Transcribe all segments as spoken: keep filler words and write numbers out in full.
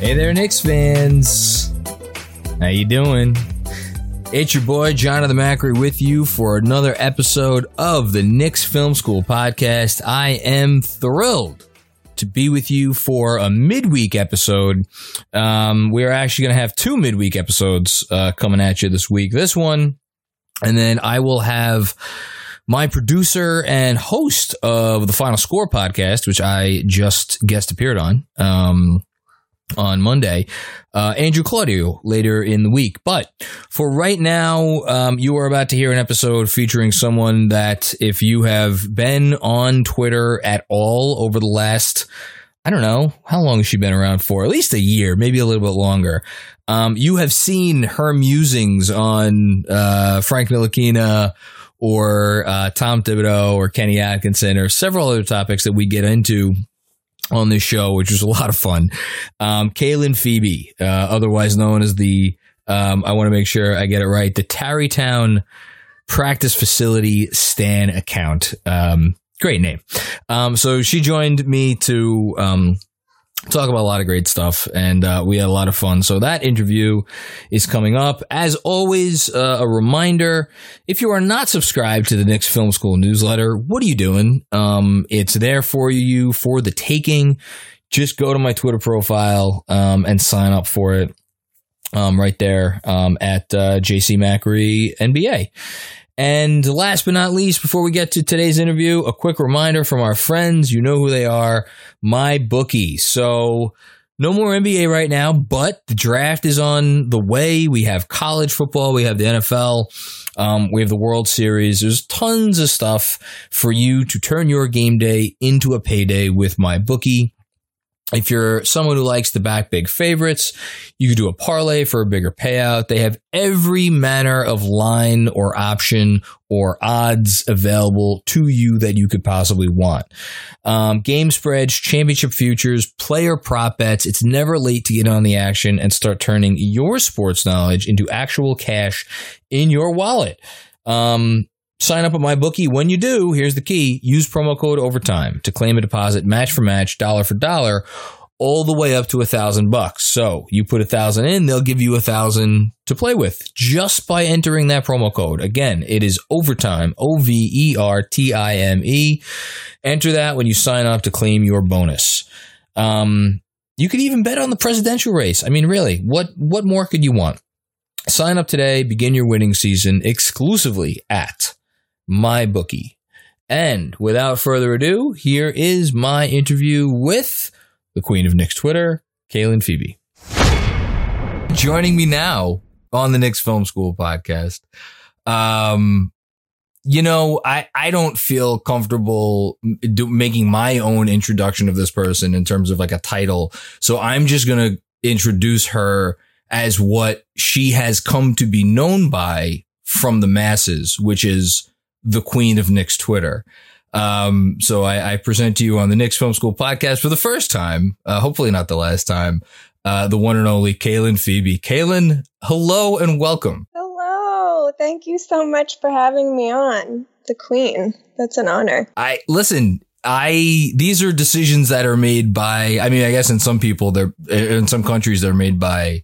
Hey there, Knicks fans. How you doing? It's your boy, Jonathan Macri, with you for another episode of the Knicks Film School podcast. I am thrilled to be with you for a midweek episode. Um, we're actually going to have two midweek episodes uh, coming at you this week. This one, and then I will have my producer and host of the Final Score podcast, which I just guest appeared on. Um on Monday, uh, Andrew Claudio later in the week. But for right now, um, you are about to hear an episode featuring someone that if you have been on Twitter at all over the last, I don't know, how long has she been around for? At least a year, maybe a little bit longer. Um, you have seen her musings on uh, Frank Ntilikina or uh, Tom Thibodeau or Kenny Atkinson or several other topics that we get into on this show, which was a lot of fun. Um, Kaylin Phoebe, uh, otherwise known as the, um, I want to make sure I get it right, the Tarrytown Practice Facility Stan account. Um, great name. Um, so she joined me to um, talk about a lot of great stuff, and uh, we had a lot of fun. So that interview is coming up. As always, uh, a reminder, if you are not subscribed to the Knicks Film School newsletter, what are you doing? Um, it's there for you for the taking. Just go to my Twitter profile um, and sign up for it um, right there um, at uh, J C Macri N B A. And last but not least, before we get to today's interview, a quick reminder from our friends. You know who they are, MyBookie. So no more N B A right now, but the draft is on the way. We have college football. We have the N F L. Um, we have the World Series. There's tons of stuff for you to turn your game day into a payday with MyBookie. If you're someone who likes to back big favorites, you can do a parlay for a bigger payout. They have every manner of line or option or odds available to you that you could possibly want. Um, game spreads, championship futures, player prop bets. It's never late to get on the action and start turning your sports knowledge into actual cash in your wallet. Um, Sign up at MyBookie. When you do, here's the key. Use promo code OVERTIME to claim a deposit match for match, dollar for dollar, all the way up to a thousand bucks. So you put a thousand in, they'll give you a thousand to play with just by entering that promo code. Again, it is OVERTIME, O V E R T I M E. Enter that when you sign up to claim your bonus. Um, you could even bet on the presidential race. I mean, really, what what more could you want? Sign up today. Begin your winning season exclusively at MyBookie. And without further ado, here is my interview with the Queen of Knicks Twitter, Kaylin Phoebe. Joining me now on the Knicks Film School podcast. Um, you know, I, I don't feel comfortable do, making my own introduction of this person in terms of like a title. So I'm just going to introduce her as what she has come to be known by from the masses, which is the Queen of Knicks Twitter. Um, so I, I present to you on the Knicks Film School podcast for the first time, uh, hopefully not the last time, uh, the one and only Kaylin Phoebe. Kaylin, hello and welcome. Hello. Thank you so much for having me on. The Queen. That's an honor. I listen. I these are decisions that are made by. I mean, I guess in some people, they're in some countries, they're made by,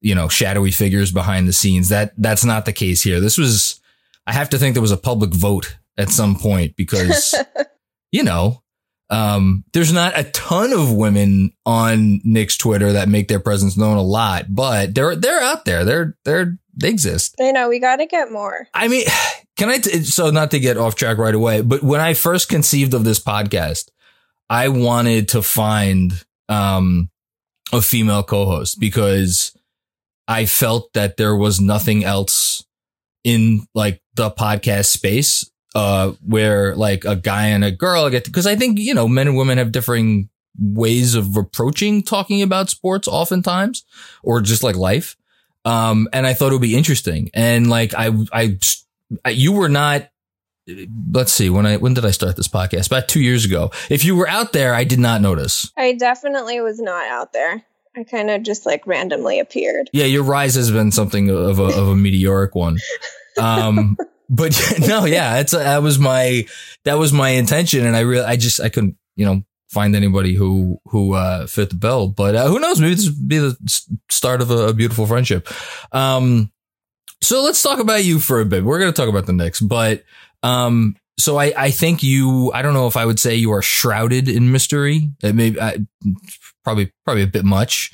you know, shadowy figures behind the scenes. That that's not the case here. This was. I have to think there was a public vote at some point because, you know, Um, there's not a ton of women on Knicks Twitter that make their presence known a lot, but they're they're out there. They're they're they exist. I know, we got to get more. I mean, can I? T- so not to get off track right away, but when I first conceived of this podcast, I wanted to find um, a female co-host because I felt that there was nothing else in like the podcast space. Uh, where like a guy and a girl get, because I think, you know, men and women have differing ways of approaching talking about sports oftentimes, or just like life. Um, and I thought it would be interesting. And like, I, I, I you were not, let's see, when I, when did I start this podcast? About two years ago. If you were out there, I did not notice. I definitely was not out there. I kind of just like randomly appeared. Yeah. Your rise has been something of a, of a meteoric one. Um, But no, yeah, it's a, that was my that was my intention, and I really I just I couldn't you know find anybody who who uh, fit the bill. But uh, who knows? Maybe this would be the start of a, a beautiful friendship. Um, so let's talk about you for a bit. We're going to talk about the Knicks, but um, so I I think you I don't know if I would say you are shrouded in mystery. It may I, probably probably a bit much.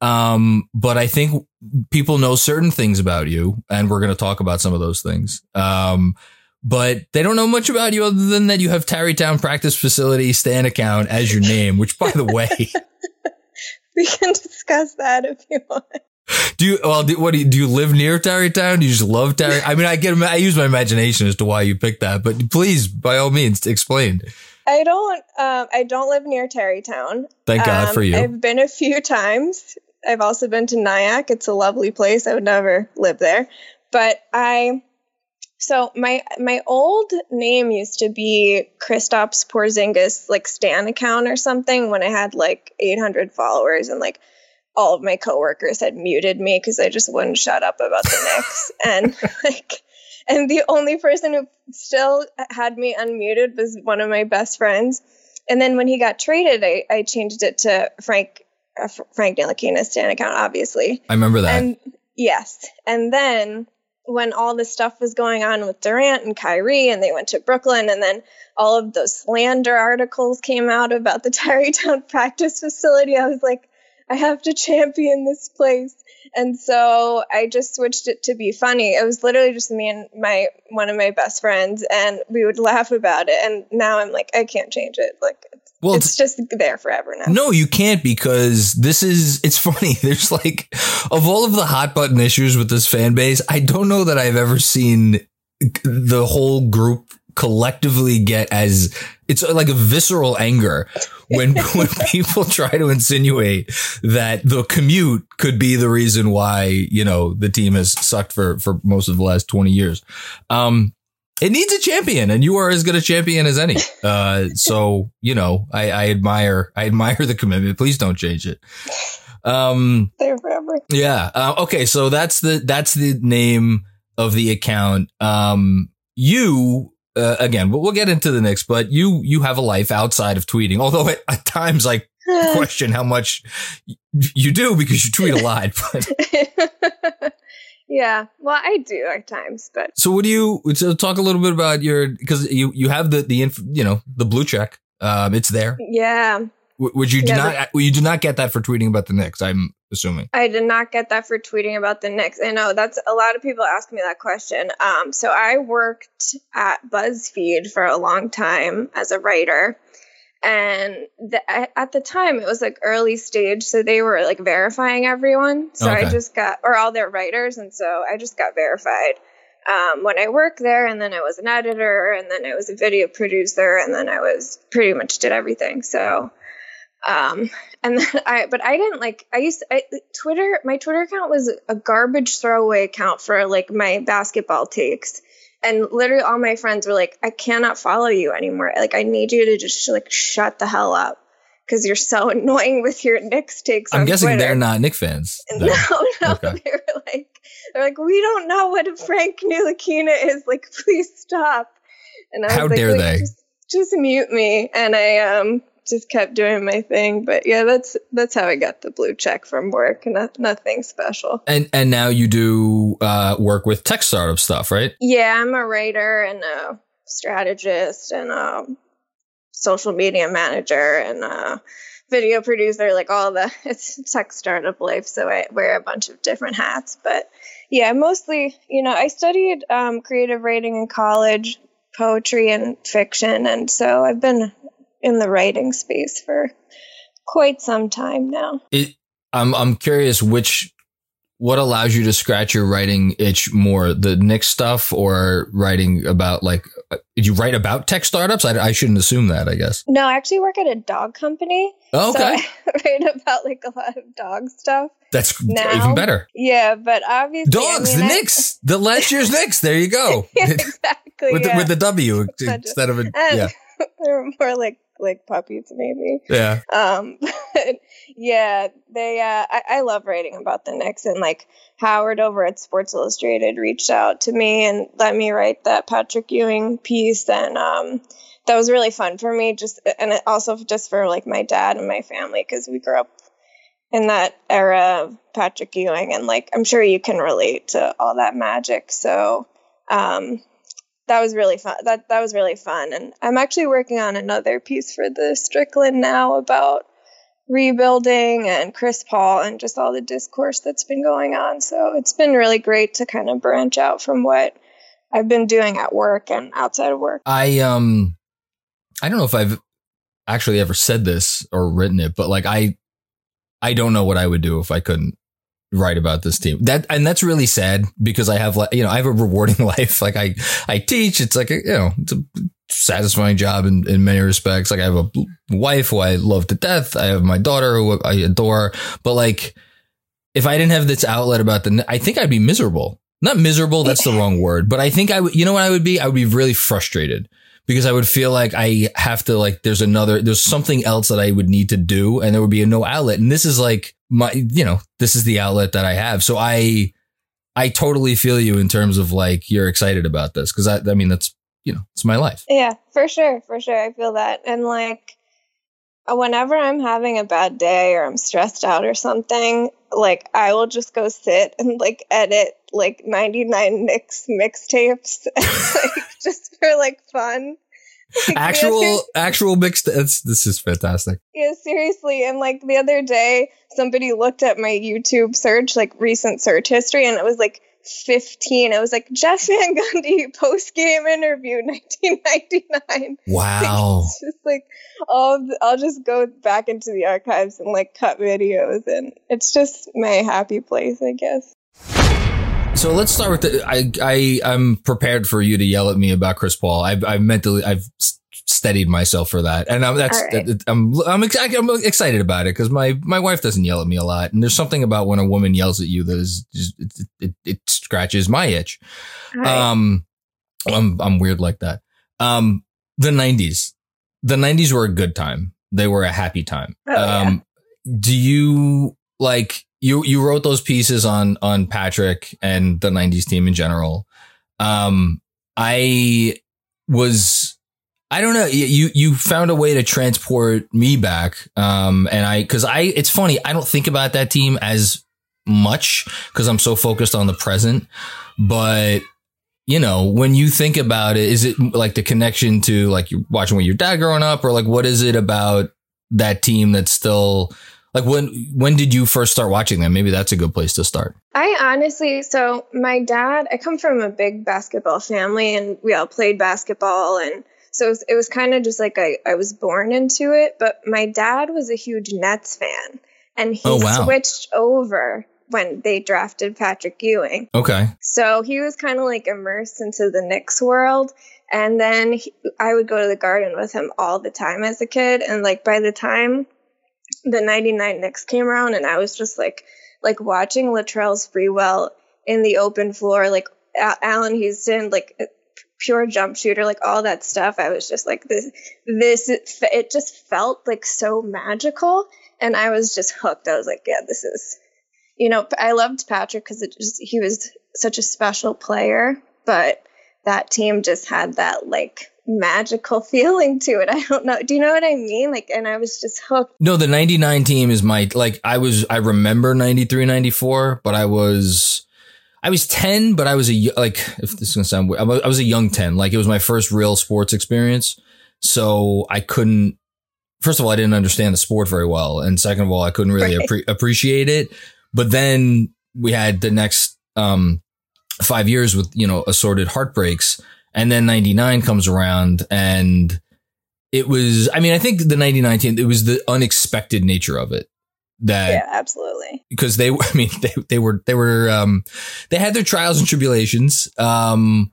Um, but I think people know certain things about you, and we're going to talk about some of those things. Um, but they don't know much about you other than that you have Tarrytown Practice Facility Stan account as your name, which, by the way, we can discuss that if you want. Do you, well, do, what do you, do you live near Tarrytown? Do you just love Tarrytown? I mean, I get, I use my imagination as to why you picked that, but please, by all means, explain. I don't, um, I don't live near Tarrytown. Thank God um, for you. I've been a few times. I've also been to Nyack. It's a lovely place. I would never live there. But I, so my my old name used to be Kristaps Porzingis, like Stan account or something, when I had like eight hundred followers and like all of my coworkers had muted me because I just wouldn't shut up about the Knicks. And like, and the only person who still had me unmuted was one of my best friends. And then when he got traded, I, I changed it to Frank Uh, Frank Ntilikina Stan account, obviously. I remember that. And, yes. And then when all this stuff was going on with Durant and Kyrie and they went to Brooklyn, and then all of those slander articles came out about the Tarrytown practice facility, I was like, I have to champion this place. And so I just switched it to be funny. It was literally just me and my one of my best friends, and we would laugh about it. And now I'm like, I can't change it. Like, well, it's, it's just there forever now. No, you can't, because this is, it's funny. There's like, of all of the hot button issues with this fan base, I don't know that I've ever seen the whole group collectively get as, it's like a visceral anger when when people try to insinuate that the commute could be the reason why, you know, the team has sucked for for most of the last twenty years. Um, it needs a champion, and you are as good a champion as any. Uh, so, you know, I, I admire I admire the commitment. Please don't change it. Um, yeah. Uh, okay. So that's the that's the name of the account. Um, you. Uh, again, but we'll get into the Knicks, but you, you have a life outside of tweeting, although at, at times I question how much y- you do because you tweet a lot. But. Yeah, well, I do at times, but. So what do you, so talk a little bit about your, because you, you have the, the, inf, you know, the blue check. Um, it's there. Yeah. W- would you do yeah, not, well, you do not get that for tweeting about the Knicks, I'm assuming. I did not get that for tweeting about the Knicks. I know that's a lot of people ask me that question. Um, so I worked at BuzzFeed for a long time as a writer, and the, at the time it was like early stage, so they were like verifying everyone. So okay. I just got, or all their writers, and so I just got verified um, when I worked there, and then I was an editor, and then I was a video producer, and then I was pretty much did everything. So. Um, and then I, but I didn't like, I used to, I, Twitter, my Twitter account was a garbage throwaway account for like my basketball takes. And literally all my friends were like, I cannot follow you anymore. Like, I need you to just like shut the hell up, because you're so annoying with your Knicks takes. I'm on guessing Twitter. They're not Knicks fans. Though. No, no. Okay. They were like, they're like, we don't know what Frank Ntilikina is. Like, please stop. And I was How like, dare like, they? Just, just mute me. And I, um, just kept doing my thing. But yeah, that's that's how I got the blue check from work. Not, nothing special. And and now you do uh, work with tech startup stuff, right? Yeah, I'm a writer and a strategist and a social media manager and uh, video producer, like all the, it's tech startup life. So I wear a bunch of different hats. But yeah, mostly, you know, I studied um, creative writing in college, poetry and fiction. And so I've been in the writing space for quite some time now. It, I'm I'm curious which, what allows you to scratch your writing itch more, the Knicks stuff or writing about, like, did you write about tech startups? I, I shouldn't assume that, I guess. No, I actually work at a dog company. Oh, okay. So I write about like a lot of dog stuff. That's now. Even better. Yeah, but obviously. Dogs, I mean, the I, Knicks, the last year's Knicks. There you go. Yeah, exactly. with, yeah. the, with the W instead of a, yeah. They're more like, like puppies maybe. Yeah. Um, but yeah, they, uh, I, I love writing about the Knicks, and like Howard over at Sports Illustrated reached out to me and let me write that Patrick Ewing piece. And, um, that was really fun for me, just, and also just for like my dad and my family, cause we grew up in that era of Patrick Ewing, and like, I'm sure you can relate to all that magic. So, um, That was really fun. That that was really fun. And I'm actually working on another piece for the Strickland now about rebuilding and Chris Paul and just all the discourse that's been going on. So it's been really great to kind of branch out from what I've been doing at work and outside of work. I um I don't know if I've actually ever said this or written it, but like I I don't know what I would do if I couldn't Right about this team. That, and that's really sad, because I have, like, you know, I have a rewarding life. Like I, I teach. It's like, a, you know, it's a satisfying job in, in many respects. Like I have a wife who I love to death. I have my daughter who I adore. But like, if I didn't have this outlet about the, I think I'd be miserable. Not miserable. That's the wrong word. But I think I would, you know what I would be? I would be really frustrated, because I would feel like I have to, like, there's another, there's something else that I would need to do, and there would be a no outlet. And this is like, my, you know, this is the outlet that I have. So I, I totally feel you in terms of like, you're excited about this. Cause I, I mean, that's, you know, it's my life. Yeah, for sure. For sure. I feel that. And like, whenever I'm having a bad day or I'm stressed out or something, like I will just go sit and like edit like ninety-nine Knicks mixtapes like, just for like fun. Like actual other, actual mixed it's, this is fantastic. Yeah, seriously. And like the other day somebody looked at my YouTube search, like recent search history, and it was like fifteen. It was like Jeff Van Gundy post game interview nineteen ninety-nine. Wow. It's just like I'll I'll just go back into the archives and like cut videos, and it's just my happy place, I guess. So let's start with the, I, I, I'm prepared for you to yell at me about Chris Paul. I've, I've mentally, I've steadied myself for that. And I'm, that's, right. that, I'm, I'm, ex- I'm excited about it, because my, my wife doesn't yell at me a lot. And there's something about when a woman yells at you that is, just, it, it, it scratches my itch. Right. Um, I'm, I'm weird like that. Um, the nineties, the nineties were a good time. They were a happy time. Oh, um, yeah. Do you like, You you wrote those pieces on on Patrick and the nineties team in general. Um, I was I don't know. You you found a way to transport me back. Um, and I because I it's funny. I don't think about that team as much because I'm so focused on the present. But, you know, when you think about it, is it like the connection to like you're watching with your dad growing up, or like what is it about that team that's still? Like when when did you first start watching them? Maybe that's a good place to start. I honestly, so my dad, I come from a big basketball family, and we all played basketball. And so it was, was kind of just like I, I was born into it. But my dad was a huge Nets fan, and he oh, wow. switched over when they drafted Patrick Ewing. Okay. So he was kind of like immersed into the Knicks world. And then he, I would go to the Garden with him all the time as a kid. And like by the time the ninety-nine Knicks came around, and I was just like, like watching Latrell Sprewell in the open floor, like a- Allen Houston, like pure jump shooter, like all that stuff. I was just like this, this, it, it just felt like so magical. And I was just hooked. I was like, yeah, this is, you know, I loved Patrick because it just, he was such a special player, but that team just had that like magical feeling to it. I don't know. Do you know what I mean? Like, and I was just hooked. No, the ninety-nine team is my, like, I was, I remember ninety-three, ninety-four, but I was, I was ten, but I was a, like, if this is going to sound weird, I was a young ten. Like, it was my first real sports experience. So I couldn't, first of all, I didn't understand the sport very well. And second of all, I couldn't really right. appre- appreciate it. But then we had the next um, five years with, you know, assorted heartbreaks. And then ninety-nine comes around, and it was, I mean, I think the ninety-nine team, it was the unexpected nature of it. That, yeah, absolutely. Because they, I mean, they, they were, they were, um, they had their trials and tribulations. Um,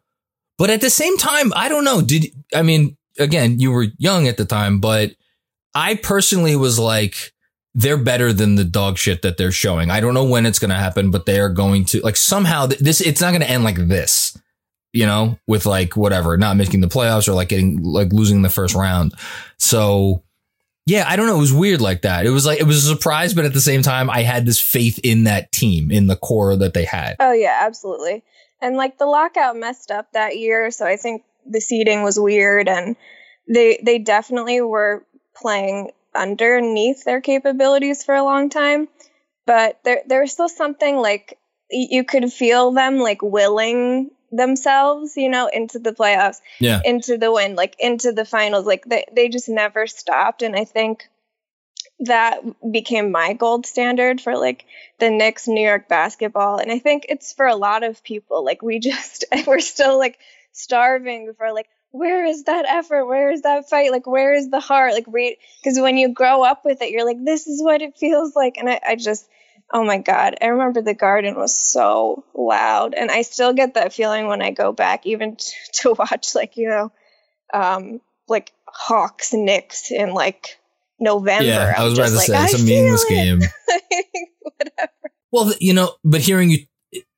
but at the same time, I don't know. Did, I mean, again, you were young at the time, but I personally was like, they're better than the dog shit that they're showing. I don't know when it's going to happen, but they are going to, like, somehow th- this, it's not going to end like this, you know, with like whatever, not making the playoffs or like getting, like losing the first round. So, yeah, I don't know. It was weird like that. It was like, it was a surprise, but at the same time, I had this faith in that team, in the core that they had. Oh, yeah, absolutely. And like the lockout messed up that year. So I think the seeding was weird, and they they definitely were playing underneath their capabilities for a long time. But there, there was still something like you could feel them like willing themselves, you know, into the playoffs, yeah. into the win, like into the finals, like they, they just never stopped. And I think that became my gold standard for like the Knicks, New York basketball. And I think it's for a lot of people, like we just, we're still like starving for like, where is that effort? Where is that fight? Like, where is the heart? Like, re- cause when you grow up with it, you're like, this is what it feels like. And I, I just, oh my God, I remember the Garden was so loud, and I still get that feeling when I go back, even t- to watch, like, you know, um, like Hawks, Knicks in like November. Yeah, I was about to like, say, I it's a meaningless it. game. Like, whatever. Well, you know, but hearing you,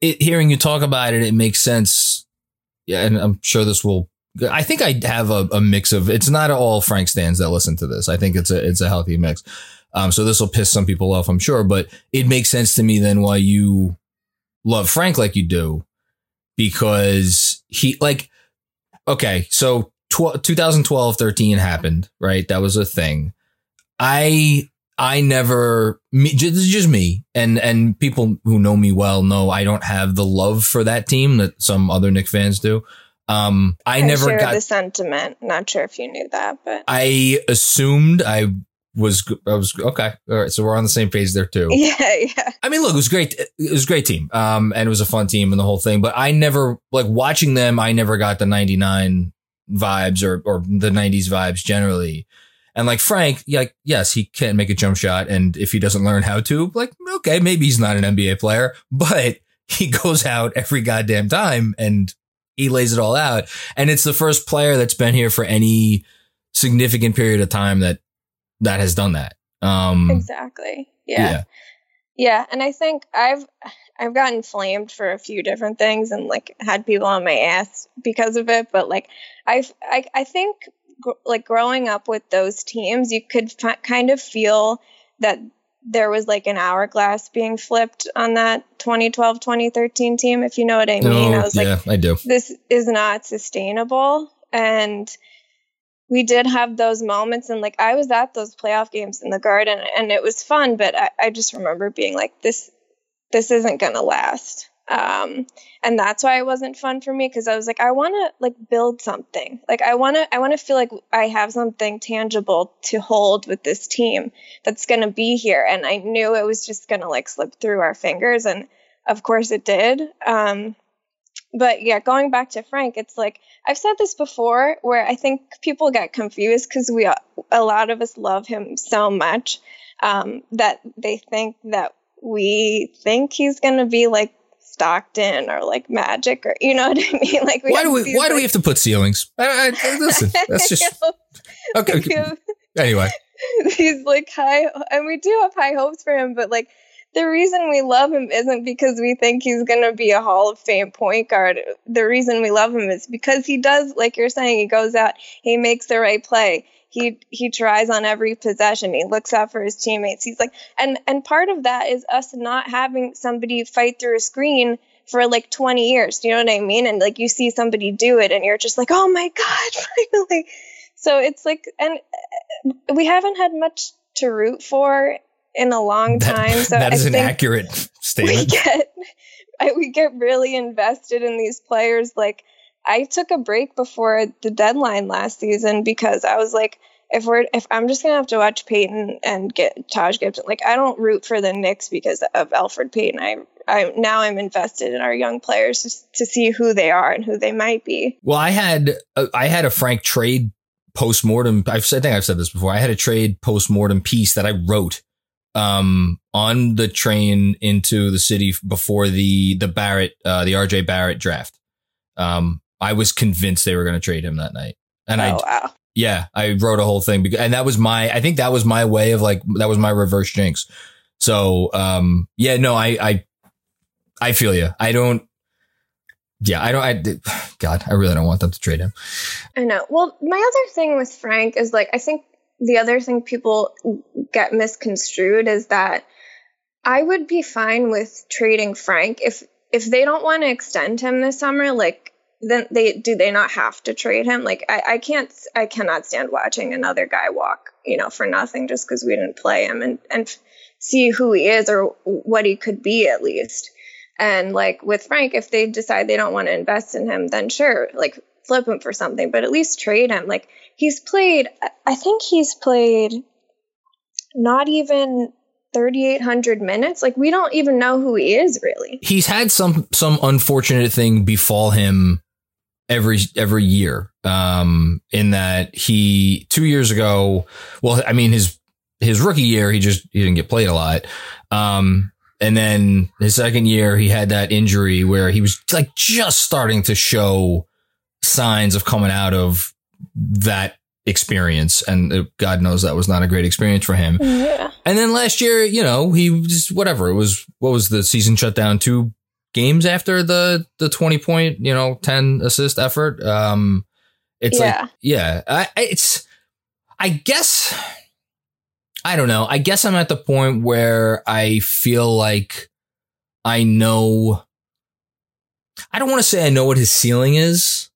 it, hearing you talk about it, it makes sense. Yeah, and I'm sure this will. I think I have a, a mix of. It's not all Frank stans that listen to this. I think it's a it's a healthy mix. Um, so this will piss some people off, I'm sure, but it makes sense to me then why you love Frank like you do, because he like, okay, so tw- twenty twelve, thirteen happened, right? That was a thing. I, I never, me, just, this is just me, and, and people who know me well know I don't have the love for that team that some other Knicks fans do. Um, I, I never got the sentiment. Not sure if you knew that, but I assumed I, was I was okay. All right, so we're on the same page there too. Yeah, yeah. I mean, look, it was great. It was a great team, um, and it was a fun team and the whole thing. But I never like watching them. I never got the ninety-nine vibes or or the nineties vibes generally. And like Frank, like yes, he can't make a jump shot, and if he doesn't learn how to, like okay, maybe he's not an N B A player, but he goes out every goddamn time and he lays it all out. And it's the first player that's been here for any significant period of time that. That has done that. Um, exactly. Yeah. yeah. Yeah. And I think I've, I've gotten flamed for a few different things and like had people on my ass because of it. But like, I've, I, I think gr- like growing up with those teams, you could f- kind of feel that there was like an hourglass being flipped on that twenty twelve, twenty thirteen team. If you know what I mean, oh, I was yeah, like, I do. This is not sustainable. And we did have those moments, and like I was at those playoff games in the Garden, and it was fun, but I, I just remember being like, this this isn't gonna last. Um, and that's why it wasn't fun for me, because I was like, I wanna like build something. Like I wanna I wanna feel like I have something tangible to hold with this team that's gonna be here. And I knew it was just gonna like slip through our fingers, and of course it did. Um But yeah, going back to Frank, it's like I've said this before, where I think people get confused because we a lot of us love him so much um, that they think that we think he's going to be like Stockton or like Magic, or you know what I mean. Like, we why do we why like, do we have to put ceilings? I, I, listen, that's just okay. Anyway, he's like high, and we do have high hopes for him, but like. The reason we love him isn't because we think he's going to be a Hall of Fame point guard. The reason we love him is because he does, like you're saying, he goes out, he makes the right play. He he tries on every possession. He looks out for his teammates. He's like, and, and part of that is us not having somebody fight through a screen for like twenty years. Do you know what I mean? And like you see somebody do it and you're just like, oh my God, finally. So it's like, and we haven't had much to root for in a long time. That, so that is I an accurate statement. We get, I, we get really invested in these players. Like I took a break before the deadline last season because I was like, if we're if I'm just gonna have to watch Peyton and get Taj Gibson, like I don't root for the Knicks because of Elfrid Payton. I I now I'm invested in our young players to, to see who they are and who they might be. Well, I had a, I had a Frank trade postmortem. I've said, I think I've said this before. I had a trade postmortem piece that I wrote um on the train into the city before the the Barrett uh, the R J Barrett draft. Um, I was convinced they were going to trade him that night, and oh, I. Wow. Yeah, I wrote a whole thing because, and that was my, I think that was my way of like, that was my reverse jinx. So, um, yeah, no, I, I, I feel you. I don't, yeah, I don't, I, God, I really don't want them to trade him. I know. Well, my other thing with Frank is like, I think the other thing people get misconstrued is that I would be fine with trading Frank if, if they don't want to extend him this summer, like, then they do they not have to trade him? Like I, I can't I cannot stand watching another guy walk, you know, for nothing just because we didn't play him and, and see who he is or what he could be at least. And like with Frank, if they decide they don't want to invest in him, then sure, like flip him for something, but at least trade him. Like he's played, I think he's played not even thirty-eight hundred minutes. Like we don't even know who he is really. He's had some some unfortunate thing befall him every every year um in that he two years ago well I mean his his rookie year he just he didn't get played a lot um and then his second year he had that injury where he was like just starting to show signs of coming out of that experience, and God knows that was not a great experience for him. Yeah. And then last year, you know, he was whatever it was what was the season shutdown two games after the the twenty point, you know, ten assist effort. Um, it's yeah. like, yeah, I, it's, I guess, I don't know. I guess I'm at the point where I feel like I know. I don't want to say I know what his ceiling is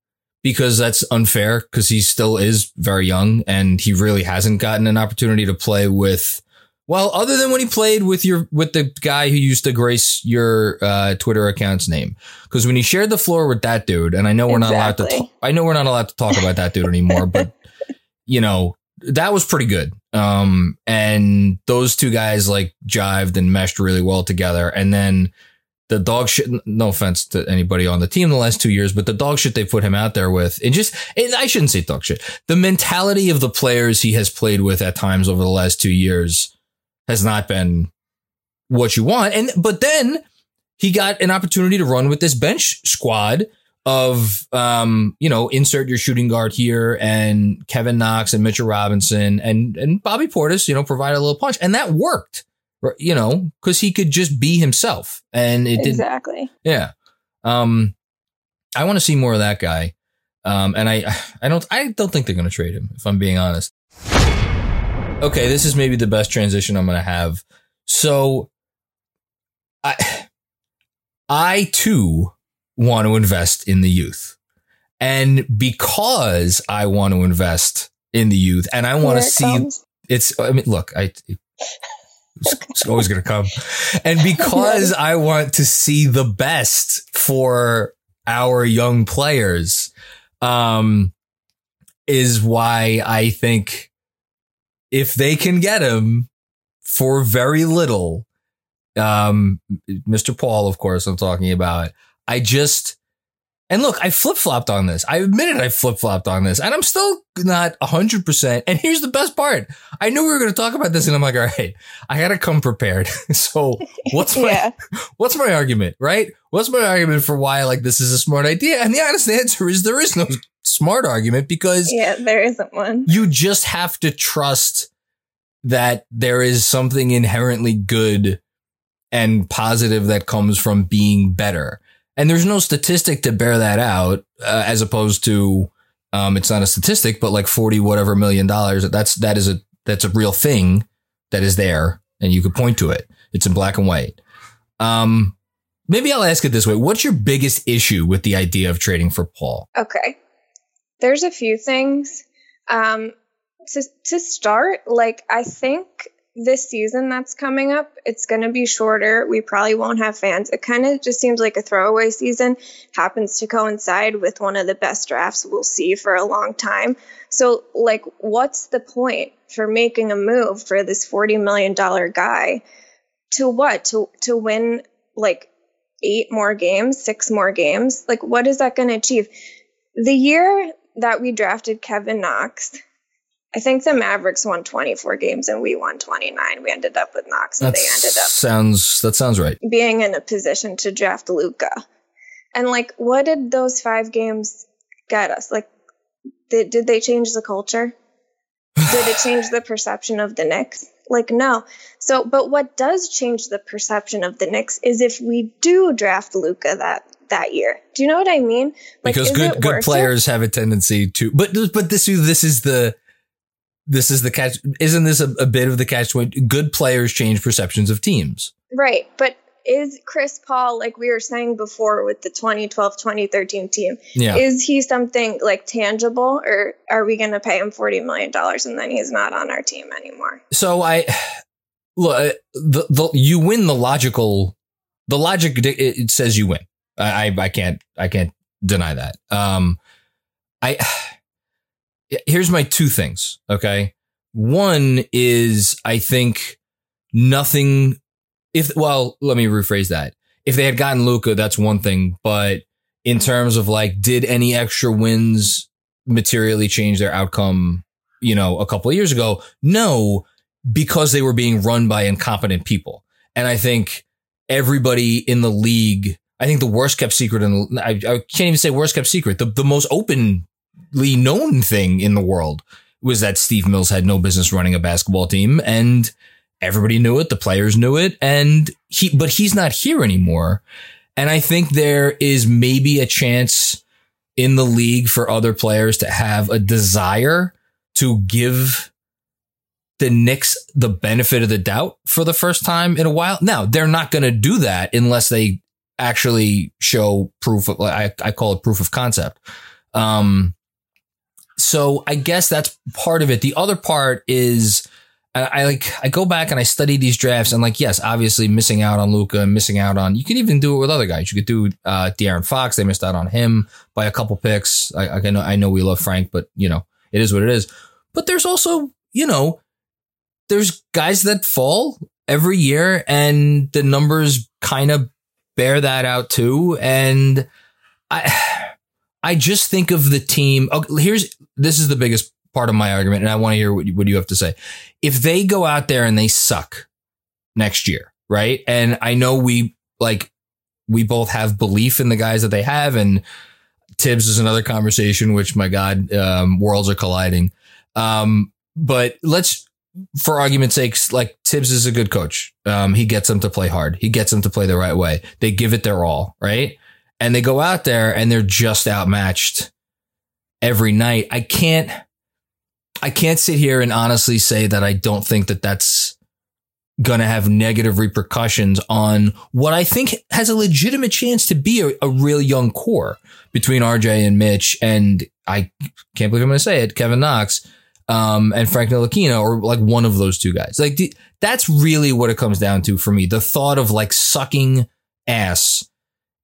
because that's unfair because he still is very young and he really hasn't gotten an opportunity to play with. Well, other than when he played with your with the guy who used to grace your uh, Twitter account's name, because when he shared the floor with that dude, and I know we're exactly. not allowed to, t- I know we're not allowed to talk about that dude anymore, but you know that was pretty good. Um, and those two guys like jived and meshed really well together. And then the dog shit. No offense to anybody on the team the last two years, but the dog shit they put him out there with, and just and I shouldn't say dog shit. The mentality of the players he has played with at times over the last two years has not been what you want. And but then he got an opportunity to run with this bench squad of, um, you know, insert your shooting guard here and Kevin Knox and Mitchell Robinson and and Bobby Portis, you know, provided a little punch. And that worked, you know, because he could just be himself. And it exactly. didn't. Yeah. Um, I want to see more of that guy. Um, and I, I don't I don't think they're going to trade him, if I'm being honest. Okay, this is maybe the best transition I'm going to have. So I, I too want to invest in the youth, and because I want to invest in the youth and I want to see comes. It's, I mean, look, I, it's, it's always going to come. And because I want to see the best for our young players, um, is why I think, if they can get him for very little, um, Mister Paul, of course, I'm talking about. I just, and look, I flip flopped on this. I admitted I flip flopped on this, and I'm still not one hundred percent. And here's the best part. I knew we were going to talk about this, and I'm like, all right, I got to come prepared. So what's my, yeah. what's my argument, right? What's my argument for why, like, this is a smart idea? And the honest answer is there is no smart argument, because yeah, there isn't one. You just have to trust that there is something inherently good and positive that comes from being better. And there's no statistic to bear that out, uh, as opposed to um, it's not a statistic, but like forty whatever million dollars. That's that is a that's a real thing that is there, and you could point to it. It's in black and white. Um, maybe I'll ask it this way: what's your biggest issue with the idea of trading for Paul? Okay. There's a few things. Um, to, to start, like, I think this season that's coming up, it's going to be shorter. We probably won't have fans. It kind of just seems like a throwaway season. Happens to coincide with one of the best drafts we'll see for a long time. So, like, what's the point for making a move for this forty million dollars guy? To what? To to win, like, eight more games, six more games? Like, what is that going to achieve? The year that we drafted Kevin Knox, I think the Mavericks won twenty-four games and we won twenty-nine. We ended up with Knox. That they ended up sounds that sounds right. Being in a position to draft Luka, and like, what did those five games get us? Like, did did they change the culture? Did it change the perception of the Knicks? Like, no. So, but what does change the perception of the Knicks is if we do draft Luka that. that year. Do you know what I mean? Like, because good good players it? have a tendency to, but but this this is the this is the catch. Isn't this a, a bit of the catch? Good players change perceptions of teams, right? But is Chris Paul, like we were saying before with the twenty twelve twenty thirteen team, yeah. is he something like tangible, or are we going to pay him forty million dollars and then he's not on our team anymore? So I look, the, the you win the logical, the logic it, it says you win. I I can't I can't deny that. Um, I here's my two things. Okay, one is I think nothing. If well, let me rephrase that. If they had gotten Luka, that's one thing. But in terms of like, did any extra wins materially change their outcome? You know, a couple of years ago, no, because they were being run by incompetent people, and I think everybody in the league. I think the worst kept secret, and I, I can't even say worst kept secret. The, the most openly known thing in the world was that Steve Mills had no business running a basketball team, and everybody knew it. The players knew it, and he, but he's not here anymore. And I think there is maybe a chance in the league for other players to have a desire to give the Knicks the benefit of the doubt for the first time in a while. Now, they're not going to do that unless they actually show proof of, I, I call it proof of concept. Um, so I guess that's part of it. The other part is I, I like, I go back and I study these drafts, and like, yes, obviously missing out on Luka and missing out on, you can even do it with other guys. You could do, uh, De'Aaron Fox. They missed out on him by a couple picks. I, I know, I know we love Frank, but you know, it is what it is. But there's also, you know, there's guys that fall every year, and the numbers kind of bear that out too. And I, I just think of the team. Oh, here's, this is the biggest part of my argument, and I want to hear what you, what you have to say. If they go out there and they suck next year, right? And I know we like, we both have belief in the guys that they have, and Tibbs is another conversation, which my God, um, worlds are colliding. Um, but let's, for argument's sake, like, Tibbs is a good coach. Um, he gets them to play hard. He gets them to play the right way. They give it their all, right? And they go out there and they're just outmatched every night. I can't, I can't sit here and honestly say that I don't think that that's going to have negative repercussions on what I think has a legitimate chance to be a, a real young core between R J and Mitch. And I can't believe I'm going to say it, Kevin Knox. Um, and Frank Ntilikina, or like one of those two guys. Like, the, that's really what it comes down to for me. The thought of like sucking ass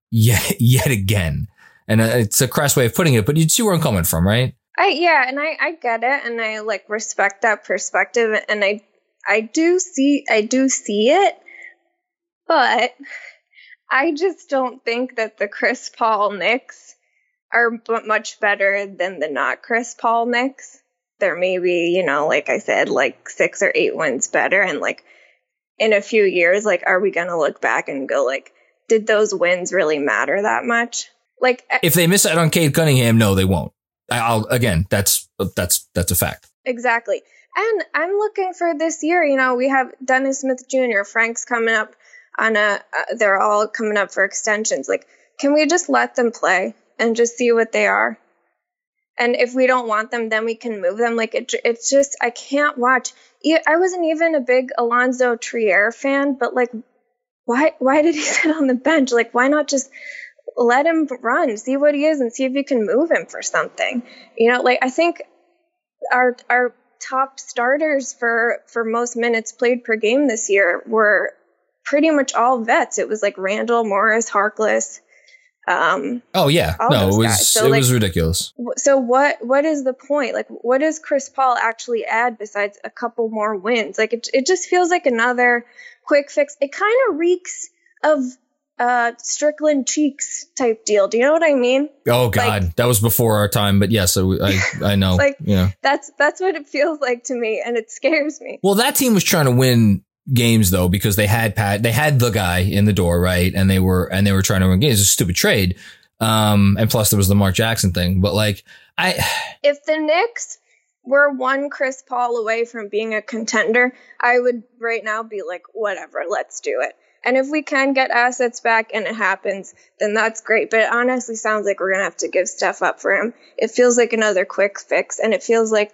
yet, yet again. And it's a crass way of putting it, but you see where I'm coming from, right? I, yeah. And I, I get it. And I like respect that perspective. And I, I do see, I do see it, but I just don't think that the Chris Paul Knicks are much better than the not Chris Paul Knicks. They're maybe, you know, like I said, like six or eight wins better. And like, in a few years, like, are we going to look back and go like, did those wins really matter that much? Like, if they miss out on Cade Cunningham, no, they won't. I'll, again, that's, that's, that's a fact. Exactly. And I'm looking for this year, you know, we have Dennis Smith Junior, Frank's coming up on a, uh, they're all coming up for extensions. Like, can we just let them play and just see what they are? And if we don't want them, then we can move them. Like, it, it's just, I can't watch. I wasn't even a big Alonzo Trier fan, but like, why why did he sit on the bench? Like, why not just let him run, see what he is, and see if you can move him for something? You know, like, I think our our top starters for, for most minutes played per game this year were pretty much all vets. It was like Randall, Morris, Harkless. Um, oh, yeah. No, it was so, it like, was ridiculous. So what what is the point? Like, what does Chris Paul actually add besides a couple more wins? Like, it, it just feels like another quick fix. It kind of reeks of uh, Strickland Cheeks type deal. Do you know what I mean? Oh, God. Like, that was before our time. But yes, I, I, I know. Like, yeah. That's that's what it feels like to me. And it scares me. Well, that team was trying to win games, though, because they had Pat, they had the guy in the door, right? And they were, and they were trying to win games. It's a stupid trade. Um, and plus there was the Mark Jackson thing, but like, I, if the Knicks were one Chris Paul away from being a contender, I would right now be like, whatever, let's do it. And if we can get assets back and it happens, then that's great. But it honestly sounds like we're going to have to give stuff up for him. It feels like another quick fix. And it feels like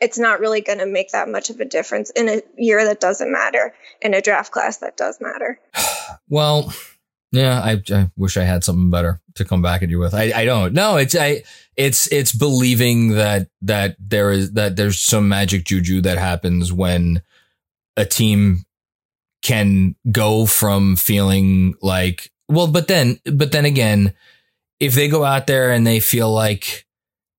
it's not really going to make that much of a difference in a year that doesn't matter, in a draft class that does matter. Well, yeah, I, I wish I had something better to come back at you with. I, I don't. No, it's I. It's it's believing that that there is that there's some magic juju that happens when a team can go from feeling like, well, but then but then again, if they go out there and they feel like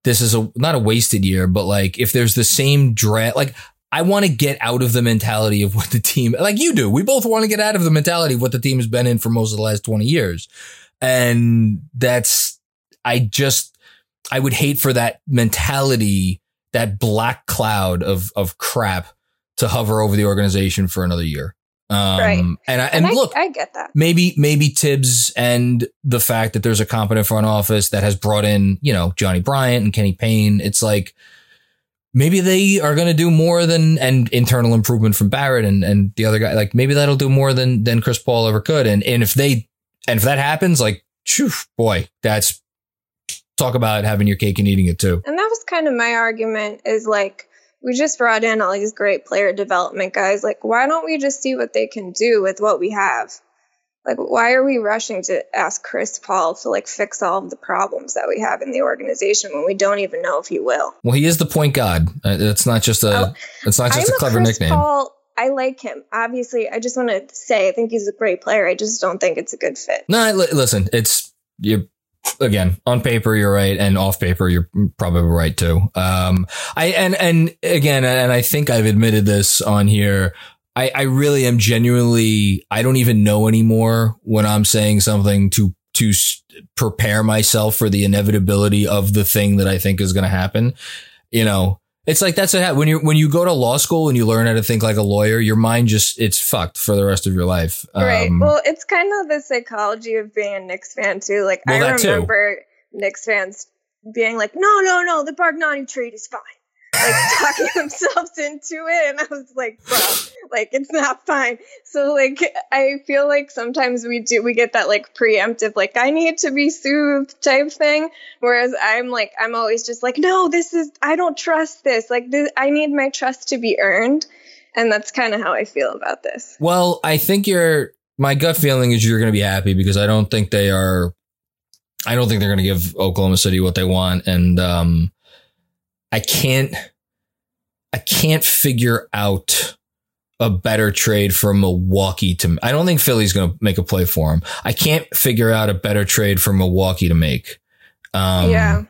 this is a not a wasted year, but like if there's the same dread, like I want to get out of the mentality of what the team, like you do. We both want to get out of the mentality of what the team has been in for most of the last twenty years. And that's, I just, I would hate for that mentality, that black cloud of, of crap to hover over the organization for another year. Um, right. And I, and, and I, look, I get that. Maybe, maybe Tibbs and the fact that there's a competent front office that has brought in, you know, Johnny Bryant and Kenny Payne. It's like, maybe they are going to do more than an internal improvement from Barrett and, and the other guy. Like maybe that'll do more than, than Chris Paul ever could. And, and if they, and if that happens, like, phew, boy, that's talk about having your cake and eating it too. And that was kind of my argument is like, we just brought in all these great player development guys. Like, why don't we just see what they can do with what we have? Like, why are we rushing to ask Chris Paul to, like, fix all of the problems that we have in the organization when we don't even know if he will? Well, he is the point guard. Uh, it's not just a, oh, it's not just I'm a clever a Chris nickname. Paul, I like him. Obviously, I just want to say I think he's a great player. I just don't think it's a good fit. No, l- listen, it's you. Again, on paper, you're right. And off paper, you're probably right, too. Um, I and and again, and I think I've admitted this on here. I, I really am genuinely I don't even know anymore when I'm saying something to to prepare myself for the inevitability of the thing that I think is going to happen. You know, it's like that's what when you when you go to law school and you learn how to think like a lawyer, your mind just it's fucked for the rest of your life. Right. Um, well, it's kind of the psychology of being a Knicks fan, too. Like well, I remember too. Knicks fans being like, no, no, no, the Bargnani trade is fine. Like talking themselves into it. And I was like, bro, like it's not fine. So like, I feel like sometimes we do, we get that like preemptive, like I need to be soothed type thing. Whereas I'm like, I'm always just like, no, this is, I don't trust this. Like this, I need my trust to be earned. And that's kind of how I feel about this. Well, I think you're, my gut feeling is you're going to be happy because I don't think they are, I don't think they're going to give Oklahoma City what they want. And, um, I can't, I can't figure out a better trade for Milwaukee to, I don't think Philly's going to make a play for him. I can't figure out a better trade for Milwaukee to make. Um, yeah.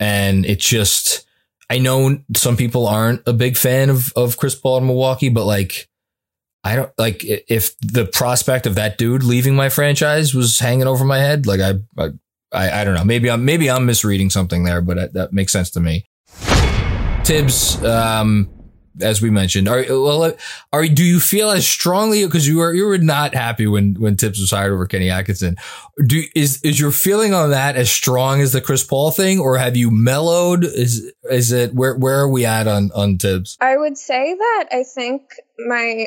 And it just, I know some people aren't a big fan of, of Chris Paul in Milwaukee, but like, I don't like if the prospect of that dude leaving my franchise was hanging over my head. Like I, I, I, I don't know. Maybe I'm, maybe I'm misreading something there, but I, that makes sense to me. Tibbs, um, as we mentioned, are well, are do you feel as strongly because you were you were not happy when when Tibbs was hired over Kenny Atkinson? Do is is your feeling on that as strong as the Chris Paul thing, or have you mellowed? Is is it where where are we at on on Tibbs? I would say that I think my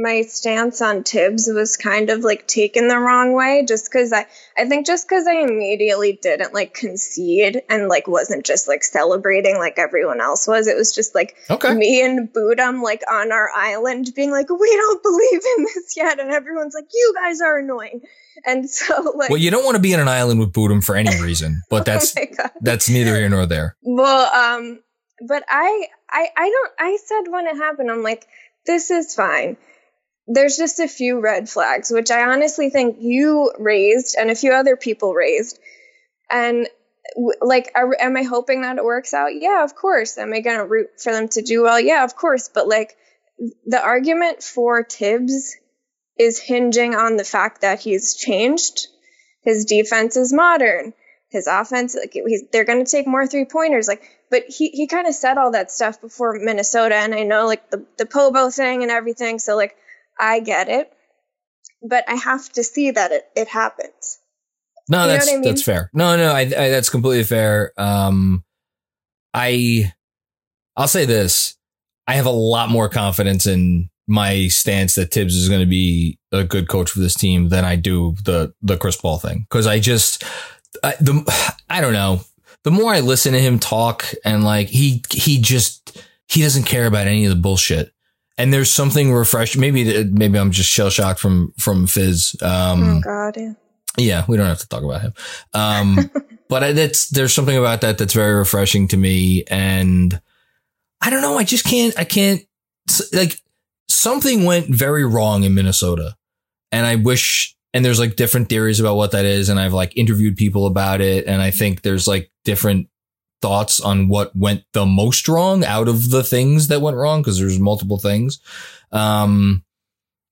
my stance on Tibbs was kind of like taken the wrong way, just because I I think just because I immediately didn't like concede and like wasn't just like celebrating like everyone else was. It was just like okay. Me and Budum like on our island being like, we don't believe in this yet, and everyone's like, you guys are annoying. And so like, well, you don't want to be on an island with Budum for any reason, but that's oh that's neither here nor there. Well, um. But I, I, I don't, I said when it happened, I'm like, this is fine. There's just a few red flags, which I honestly think you raised and a few other people raised. And like, are, am I hoping that it works out? Yeah, of course. Am I going to root for them to do well? Yeah, of course. But like, the argument for Tibbs is hinging on the fact that he's changed. His defense is modern. His offense, like he's, they're going to take more three pointers. Like, but he, he kind of said all that stuff before Minnesota. And I know like the, the Pobo thing and everything. So like, I get it, but I have to see that it, it happens. No, you that's, I mean? that's fair. No, no, I, I, that's completely fair. Um, I, I'll say this. I have a lot more confidence in my stance that Tibbs is going to be a good coach for this team than I do the the Chris Paul thing, because I just I, the I don't know. The more I listen to him talk, and like he he just he doesn't care about any of the bullshit. And there's something refreshing. Maybe maybe I'm just shell shocked from from Fizz. Um, oh God, yeah. Yeah, we don't have to talk about him. Um, but it's there's something about that that's very refreshing to me, and I don't know. I just can't, I can't, like, something went very wrong in Minnesota, and I wish, and there's like different theories about what that is. And I've like interviewed people about it. And I think there's like different thoughts on what went the most wrong out of the things that went wrong, 'cause there's multiple things. Um,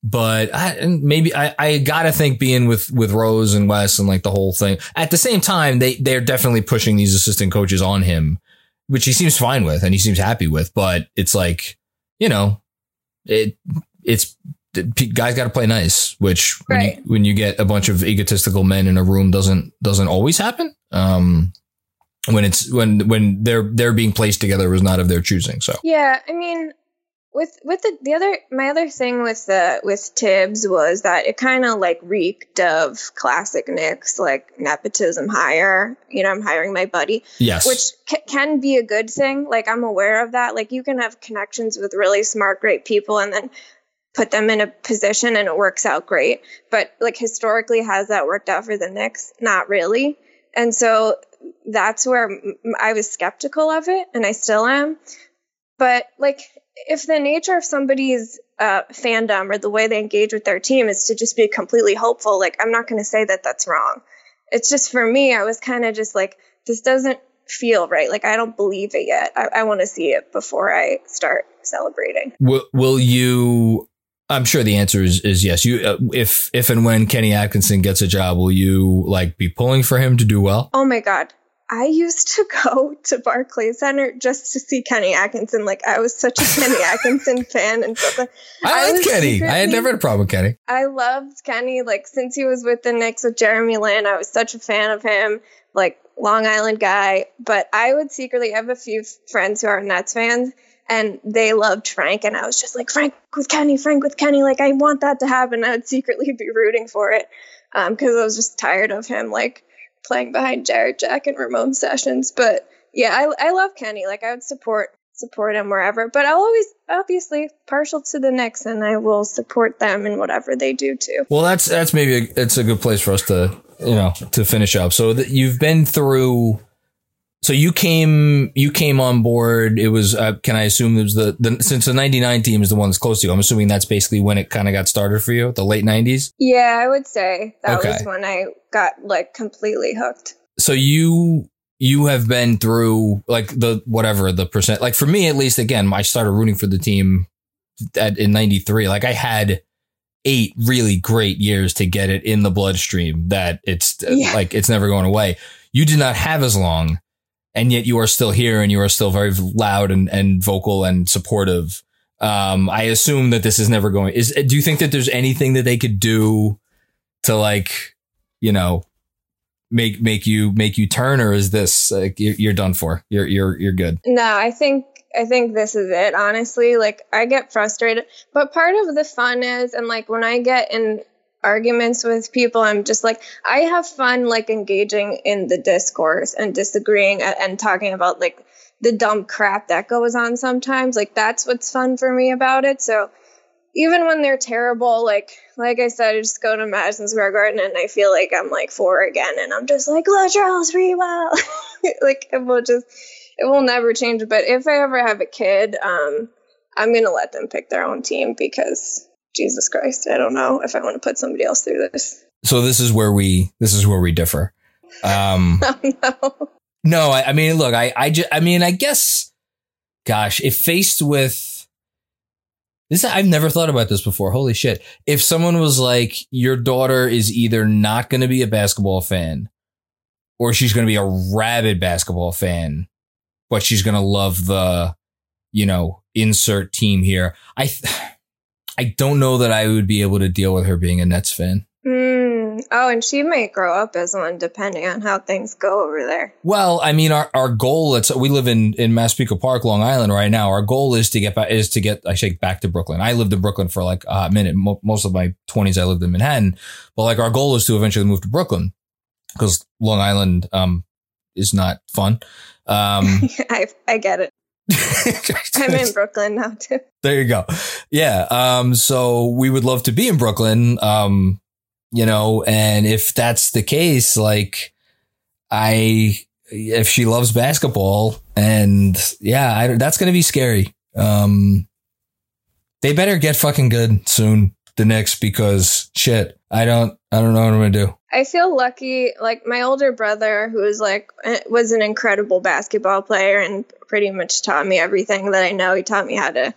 but I, and maybe I, I gotta think being with, with Rose and Wes and like the whole thing at the same time, they, they're definitely pushing these assistant coaches on him, which he seems fine with and he seems happy with, but it's like, you know, it it's guys got to play nice, which right. when, you, when you get a bunch of egotistical men in a room doesn't doesn't always happen. Um, when it's when when they're they're being placed together is not of their choosing. So yeah, I mean, with with the, the other my other thing with the with Tibbs was that it kind of like reeked of classic Knicks, like nepotism hire. You know, I'm hiring my buddy. Yes, which c- can be a good thing. Like, I'm aware of that. Like, you can have connections with really smart, great people, and then put them in a position, and it works out great. But like, historically, has that worked out for the Knicks? Not really. And so that's where I was skeptical of it, and I still am. But like, if the nature of somebody's uh, fandom or the way they engage with their team is to just be completely hopeful, like, I'm not going to say that that's wrong. It's just, for me, I was kind of just like, this doesn't feel right. Like, I don't believe it yet. I, I want to see it before I start celebrating. Will, will you, I'm sure the answer is, is yes. You, uh, if, if and when Kenny Atkinson gets a job, will you like be pulling for him to do well? Oh my God. I used to go to Barclays Center just to see Kenny Atkinson. Like, I was such a Kenny Atkinson fan in Brooklyn. I loved Kenny. Secretly, I had never had a problem with Kenny. I loved Kenny. Like, since he was with the Knicks with Jeremy Lin, I was such a fan of him. Like, Long Island guy. But I would secretly have a few friends who are Nets fans, and they loved Frank. And I was just like, Frank with Kenny, Frank with Kenny. Like, I want that to happen. I would secretly be rooting for it because um, I was just tired of him, like, playing behind Jared Jack and Ramon Sessions. But yeah, I I love Kenny. Like, I would support support him wherever, but I'll always obviously partial to the Knicks, and I will support them in whatever they do too. Well, that's that's maybe a, it's a good place for us to, you know, to finish up. So that you've been through. So you came you came on board. It was uh, can I assume it was the, the since the ninety-nine team is the one that's close to you. I'm assuming that's basically when it kind of got started for you, the late nineties. Yeah, I would say that okay. was when I got like completely hooked. So you. You have been through like the whatever the percent, like for me, at least, again, I started rooting for the team at, in ninety-three. Like, I had eight really great years to get it in the bloodstream that it's yeah. like it's never going away. You did not have as long, and yet you are still here, and you are still very loud and, and vocal and supportive. Um, I assume that this is never going. Is do you think that there's anything that they could do to, like, you know, make make you make you turn, or is this like you're, you're done for? You're you're you're good. No, I think I think this is it. Honestly, like, I get frustrated, but part of the fun is, and like when I get in arguments with people, I'm just like, I have fun like engaging in the discourse and disagreeing and, and talking about like the dumb crap that goes on sometimes. Like, that's what's fun for me about it. So even when they're terrible, like like I said, I just go to Madison Square Garden and I feel like I'm like four again, and I'm just like, Latrell Sprewell. Like, it will just it will never change. But if I ever have a kid, um, I'm going to let them pick their own team because Jesus Christ, I don't know if I want to put somebody else through this. So this is where we, this is where we differ. Um, oh, no. No, I, I mean, look, I, I just, I mean, I guess, gosh, if faced with this, I've never thought about this before. Holy shit. If someone was like, your daughter is either not going to be a basketball fan or she's going to be a rabid basketball fan, but she's going to love the, you know, insert team here. I, th- I don't know that I would be able to deal with her being a Nets fan. Mm. Oh, and she might grow up as one, depending on how things go over there. Well, I mean, our, our goal, it's, we live in, in Massapequa Park, Long Island right now. Our goal is to get back, is to get, I shake back to Brooklyn. I lived in Brooklyn for like a minute. Mo- most of my twenties, I lived in Manhattan, but like our goal is to eventually move to Brooklyn because Long Island, um, is not fun. Um, I, I get it. I'm in Brooklyn now too. There you go. Yeah. Um, so we would love to be in Brooklyn. Um, You know, and if that's the case, like I, if she loves basketball and yeah, I, that's going to be scary. Um, they better get fucking good soon, the Knicks, because shit, I don't, I don't know what I'm going to do. I feel lucky. Like my older brother, who is like, was an incredible basketball player and pretty much taught me everything that I know. He taught me how to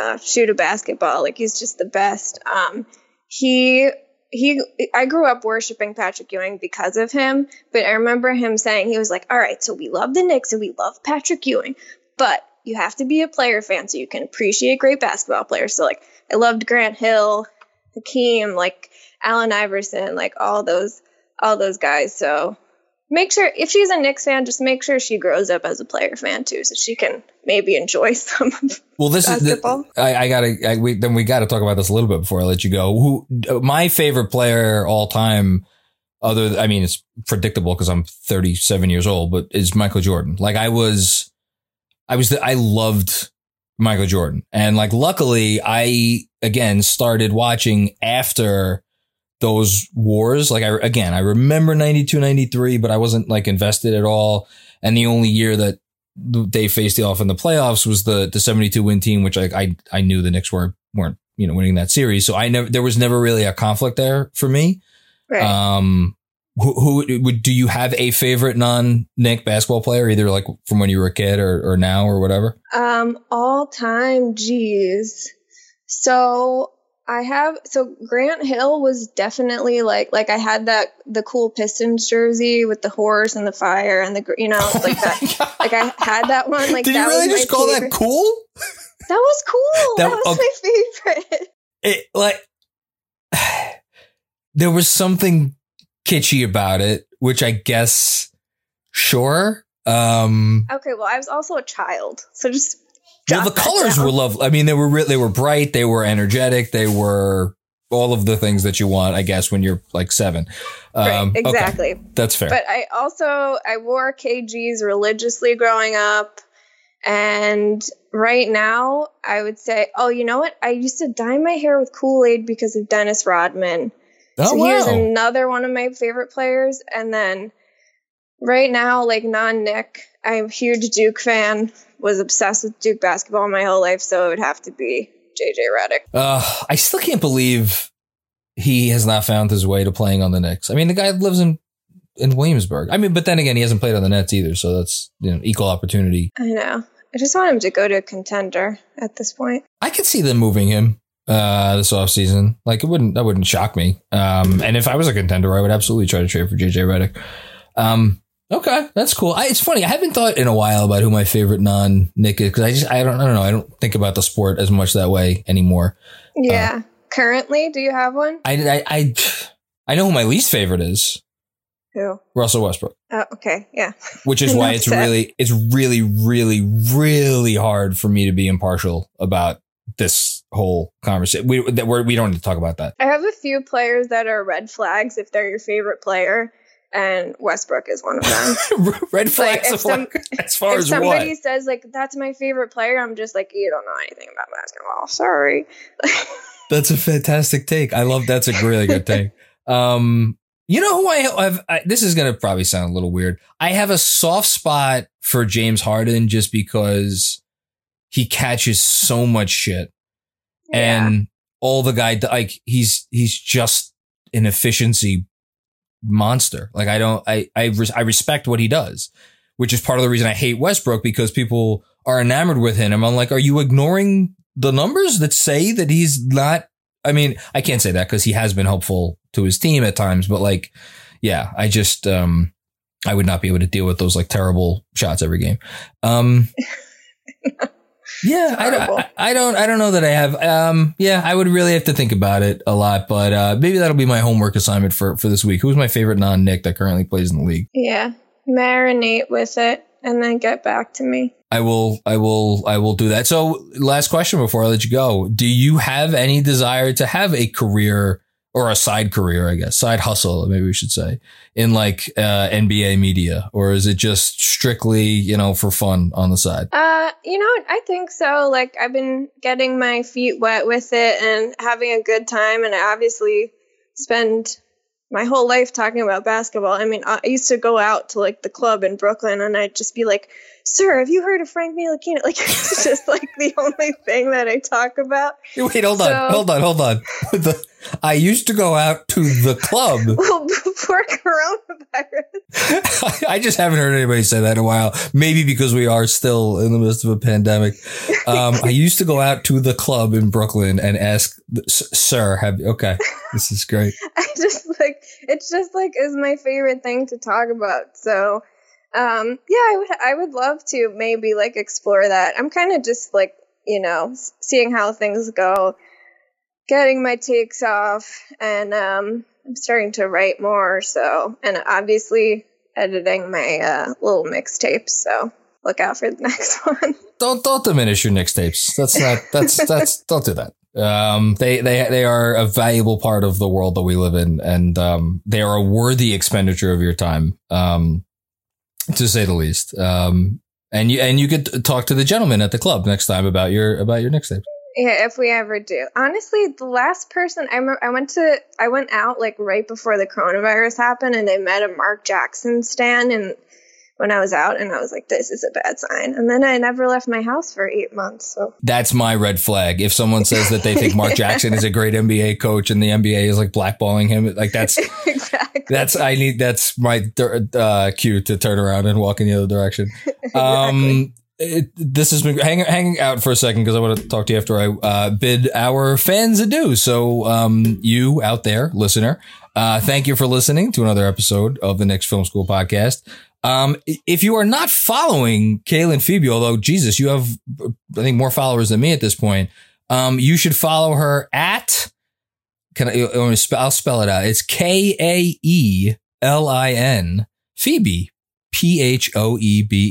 uh, shoot a basketball. Like he's just the best. Um, he, He, I grew up worshiping Patrick Ewing because of him, but I remember him saying, he was like, all right, so we love the Knicks and we love Patrick Ewing, but you have to be a player fan so you can appreciate great basketball players. So like, I loved Grant Hill, Hakeem, like Allen Iverson, like all those, all those guys. So make sure if she's a Knicks fan, just make sure she grows up as a player fan too, so she can maybe enjoy some well, this basketball. Is the, I, I gotta, I, we, then we gotta talk about this a little bit before I let you go. Who, my favorite player all time, other, I mean, it's predictable because I'm thirty-seven years old, but is Michael Jordan. Like I was, I was, the, I loved Michael Jordan, and like luckily, I again started watching after those wars. Like I, again, I remember ninety-two, ninety-three, but I wasn't like invested at all. And the only year that they faced off in the playoffs was the, the seventy-two win team, which I, I, I knew the Knicks weren't, weren't, you know, winning that series. So I never, there was never really a conflict there for me. Right. Um, who, who would, do you have a favorite non-Knick basketball player, either like from when you were a kid or, or now or whatever? Um, all time. Geez. So, I have, so Grant Hill was definitely like, like I had that, the cool Pistons jersey with the horse and the fire and the, you know, like that, oh like I had that one. Like, did that you really was just call favorite. That cool? That was cool. That, that was okay. My favorite. It like, there was something kitschy about it, which I guess, sure. Um, okay. Well, I was also a child, so just. Well, the colors were lovely. I mean, they were re- they were bright. They were energetic. They were all of the things that you want, I guess, when you're like seven. Um, right, exactly. Okay. That's fair. But I also I wore K Gs religiously growing up. And right now I would say, oh, you know what? I used to dye my hair with Kool-Aid because of Dennis Rodman. Oh, so wow. Here's another one of my favorite players. And then right now, like non-Nick, I'm a huge Duke fan. Was obsessed with Duke basketball my whole life, so it would have to be J J. Redick. Uh, I still can't believe he has not found his way to playing on the Knicks. I mean, the guy lives in, in Williamsburg. I mean, but then again, he hasn't played on the Nets either, so that's, you know, equal opportunity. I know. I just want him to go to a contender at this point. I could see them moving him uh, this offseason. Like, it wouldn't, that wouldn't shock me. Um, and if I was a contender, I would absolutely try to trade for J J. Redick. Um, Okay, that's cool. I, it's funny. I haven't thought in a while about who my favorite non-Nick is because I just I don't I don't know. I don't think about the sport as much that way anymore. Yeah. Uh, Currently, do you have one? I, I I I know who my least favorite is. Who? Russell Westbrook. Oh, okay, yeah. Which is why it's sad. really it's really really really hard for me to be impartial about this whole conversation. We that we're, we don't need to talk about that. I have a few players that are red flags if they're your favorite player. And Westbrook is one of them. Red flags. Like some, as far if as somebody what? Says like that's my favorite player, I'm just like, you don't know anything about basketball. Sorry. That's a fantastic take. I love. That's a really good take. Um, You know who I have? I, this is going to probably sound a little weird. I have a soft spot for James Harden just because he catches so much shit. Yeah. And all the guy, like he's he's just an efficiency monster. Like I don't, I I, res, I respect what he does, which is part of the reason I hate Westbrook, because people are enamored with him. I'm like, are you ignoring the numbers that say that he's not? I mean, I can't say that because he has been helpful to his team at times, but like, yeah, I just, um, I would not be able to deal with those like terrible shots every game. Um, yeah, I, I, I don't, I don't know that I have, um, yeah, I would really have to think about it a lot, but, uh, maybe that'll be my homework assignment for, for this week. Who's my favorite non-Knick that currently plays in the league? Yeah. Marinate with it and then get back to me. I will, I will, I will do that. So last question before I let you go. Do you have any desire to have a career or a side career, I guess, side hustle, maybe we should say, in like uh, N B A media? Or is it just strictly, you know, for fun on the side? Uh, you know, I think so. Like I've been getting my feet wet with it and having a good time. And I obviously spend my whole life talking about basketball. I mean, I used to go out to like the club in Brooklyn and I'd just be like, sir, have you heard of Frank Ntilikina? Like, it's just like the only thing that I talk about. Wait, hold on, so, hold on, hold on. The, I used to go out to the club. Well, before coronavirus. I just haven't heard anybody say that in a while. Maybe because we are still in the midst of a pandemic. Um, I used to go out to the club in Brooklyn and ask, sir, have you? Okay, this is great. I just like, it's just like, is my favorite thing to talk about. So. Um, yeah, I would, I would love to maybe like explore that. I'm kind of just like, you know, seeing how things go, getting my takes off, and, um, I'm starting to write more. So, and obviously editing my, uh, little mixtapes. So look out for the next one. Don't, don't diminish your mixtapes. That's not, that's, that's, don't do that. Um, they, they, they are a valuable part of the world that we live in, and, um, they are a worthy expenditure of your time. Um, To say the least. Um, and you, and you could talk to the gentleman at the club next time about your, about your next tape. Yeah. If we ever do. Honestly, the last person I remember, I went to, I went out like right before the coronavirus happened, and I met a Mark Jackson stan. And when I was out, and I was like, this is a bad sign. And then I never left my house for eight months. So that's my red flag. If someone says that they think Mark yeah. Jackson is a great N B A coach and the N B A is like blackballing him, like that's exactly. That's I need. That's my uh, cue to turn around and walk in the other direction. Exactly. Um, it, this has been hang, hang out for a second because I want to talk to you after I uh, bid our fans adieu. So um, you out there, listener, uh, thank you for listening to another episode of the Knicks Film School podcast. Um, if you are not following Kaylin Phoebe, although Jesus, you have, I think, more followers than me at this point. Um, you should follow her at, can I, I'll spell it out. It's K A E L I N Phoebe, P H O E B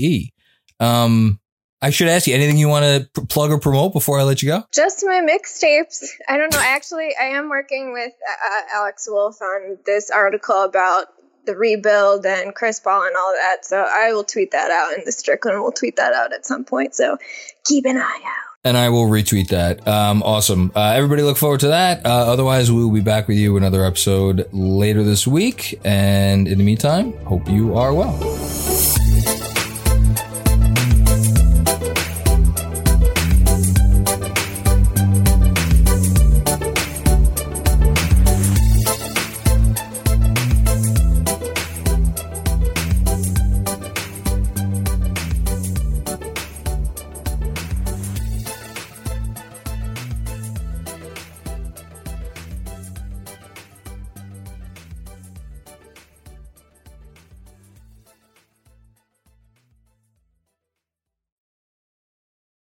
E. Um, I should ask you anything you want to p- plug or promote before I let you go? Just my mixtapes. I don't know. Actually, I am working with uh, Alex Wolf on this article about the rebuild and Chris Paul and all that. So I will tweet that out, and the Strickland will tweet that out at some point. So keep an eye out. And I will retweet that. Um, awesome. Uh, everybody look forward to that. Uh, otherwise, we will be back with you another episode later this week. And in the meantime, hope you are well.